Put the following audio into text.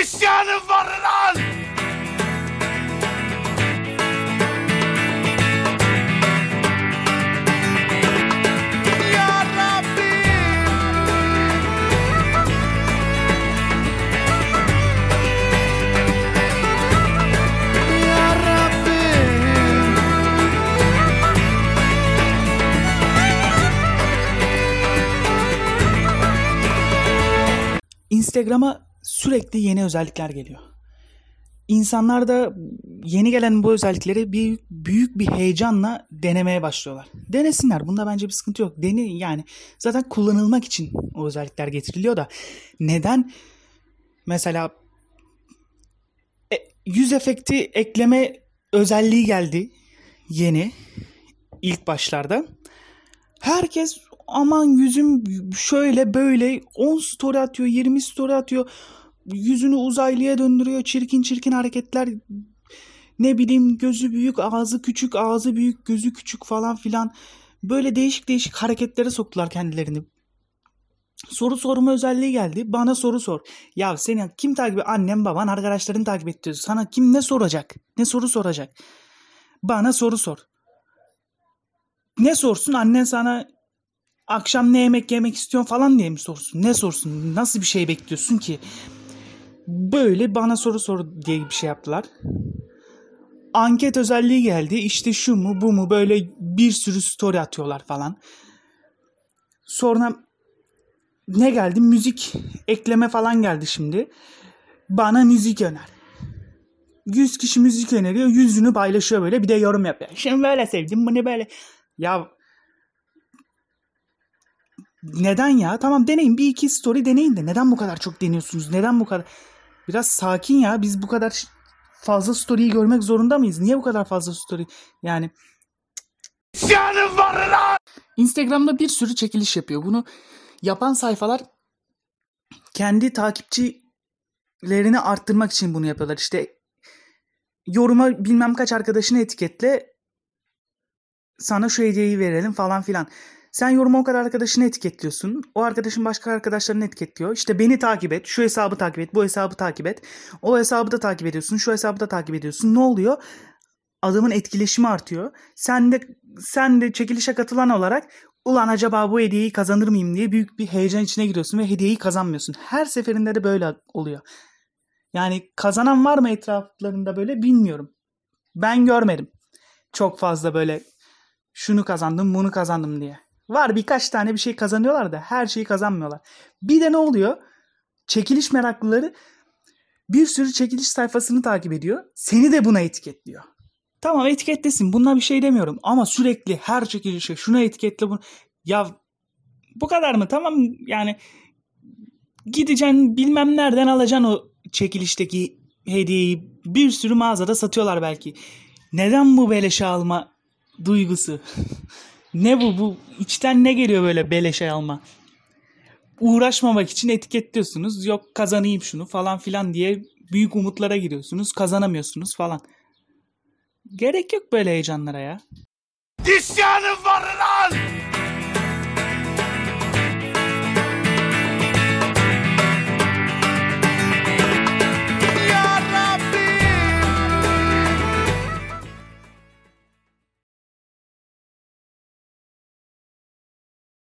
İsyanım var ulan! Ya Rabbi! Ya Rabbi! Instagram'a sürekli yeni özellikler geliyor. İnsanlar da yeni gelen bu özellikleri büyük bir heyecanla denemeye başlıyorlar. Denesinler. Bunda bence bir sıkıntı yok. Yani zaten kullanılmak için o özellikler getiriliyor da neden mesela yüz efekti ekleme özelliği geldi yeni ilk başlarda. Herkes aman yüzüm şöyle böyle 10 story atıyor, 20 story atıyor. Yüzünü uzaylıya döndürüyor. Çirkin çirkin hareketler. Ne bileyim gözü büyük, ağzı küçük, ağzı büyük, gözü küçük falan filan. Böyle değişik değişik hareketlere soktular kendilerini. Soru sorma özelliği geldi. Bana soru sor. Ya seni kim takip ediyor? Annem, baban, arkadaşların takip ediyor. Sana kim ne soracak? Ne soru soracak? Bana soru sor. Ne sorsun? Annen sana akşam ne yemek yemek istiyorsun falan diye mi sorsun? Ne sorsun? Nasıl bir şey bekliyorsun ki? Böyle bana soru sor diye bir şey yaptılar. Anket özelliği geldi. İşte şu mu bu mu böyle bir sürü story atıyorlar falan. Sonra ne geldi? Müzik ekleme falan geldi şimdi. Bana müzik öner. 100 kişi müzik öneriyor. Yüzünü paylaşıyor böyle. Bir de yorum yapıyor. Şimdi böyle sevdim bunu böyle. Ya neden ya? Tamam deneyin. Bir iki story deneyin de. Neden bu kadar çok deniyorsunuz? Neden bu kadar? Biraz sakin ya. Biz bu kadar fazla story'yi görmek zorunda mıyız? Niye bu kadar fazla story? Yani canım var lan! Instagram'da bir sürü çekiliş yapıyor. Bunu yapan sayfalar kendi takipçilerini arttırmak için bunu yapıyorlar. İşte yoruma bilmem kaç arkadaşını etiketle, sana şu hediyeyi verelim falan filan. Sen yoruma o kadar arkadaşını etiketliyorsun. O arkadaşın başka arkadaşlarını etiketliyor. İşte beni takip et, şu hesabı takip et, bu hesabı takip et. O hesabı da takip ediyorsun, şu hesabı da takip ediyorsun. Ne oluyor? Adamın etkileşimi artıyor. Sen de çekilişe katılan olarak ulan acaba bu hediyeyi kazanır mıyım diye büyük bir heyecan içine giriyorsun ve hediyeyi kazanmıyorsun. Her seferinde de böyle oluyor. Yani kazanan var mı etraflarında böyle bilmiyorum. Ben görmedim. Çok fazla böyle şunu kazandım, bunu kazandım diye. Var birkaç tane bir şey kazanıyorlar da her şeyi kazanmıyorlar. Bir de ne oluyor? Çekiliş meraklıları bir sürü çekiliş sayfasını takip ediyor. Seni de buna etiketliyor. Tamam etiketlesin. Bundan bir şey demiyorum. Ama sürekli her çekilişe şuna etiketle bunu. Ya bu kadar mı? Tamam yani gideceksin bilmem nereden alacaksın o çekilişteki hediyeyi. Bir sürü mağazada satıyorlar belki. Neden bu beleşe alma duygusu? Ne bu? Bu içten ne geliyor böyle beleşe alma? Uğraşmamak için etiketliyorsunuz. Yok kazanayım şunu falan filan diye büyük umutlara giriyorsunuz. Kazanamıyorsunuz falan. Gerek yok böyle heyecanlara ya. İsyanım var ulan!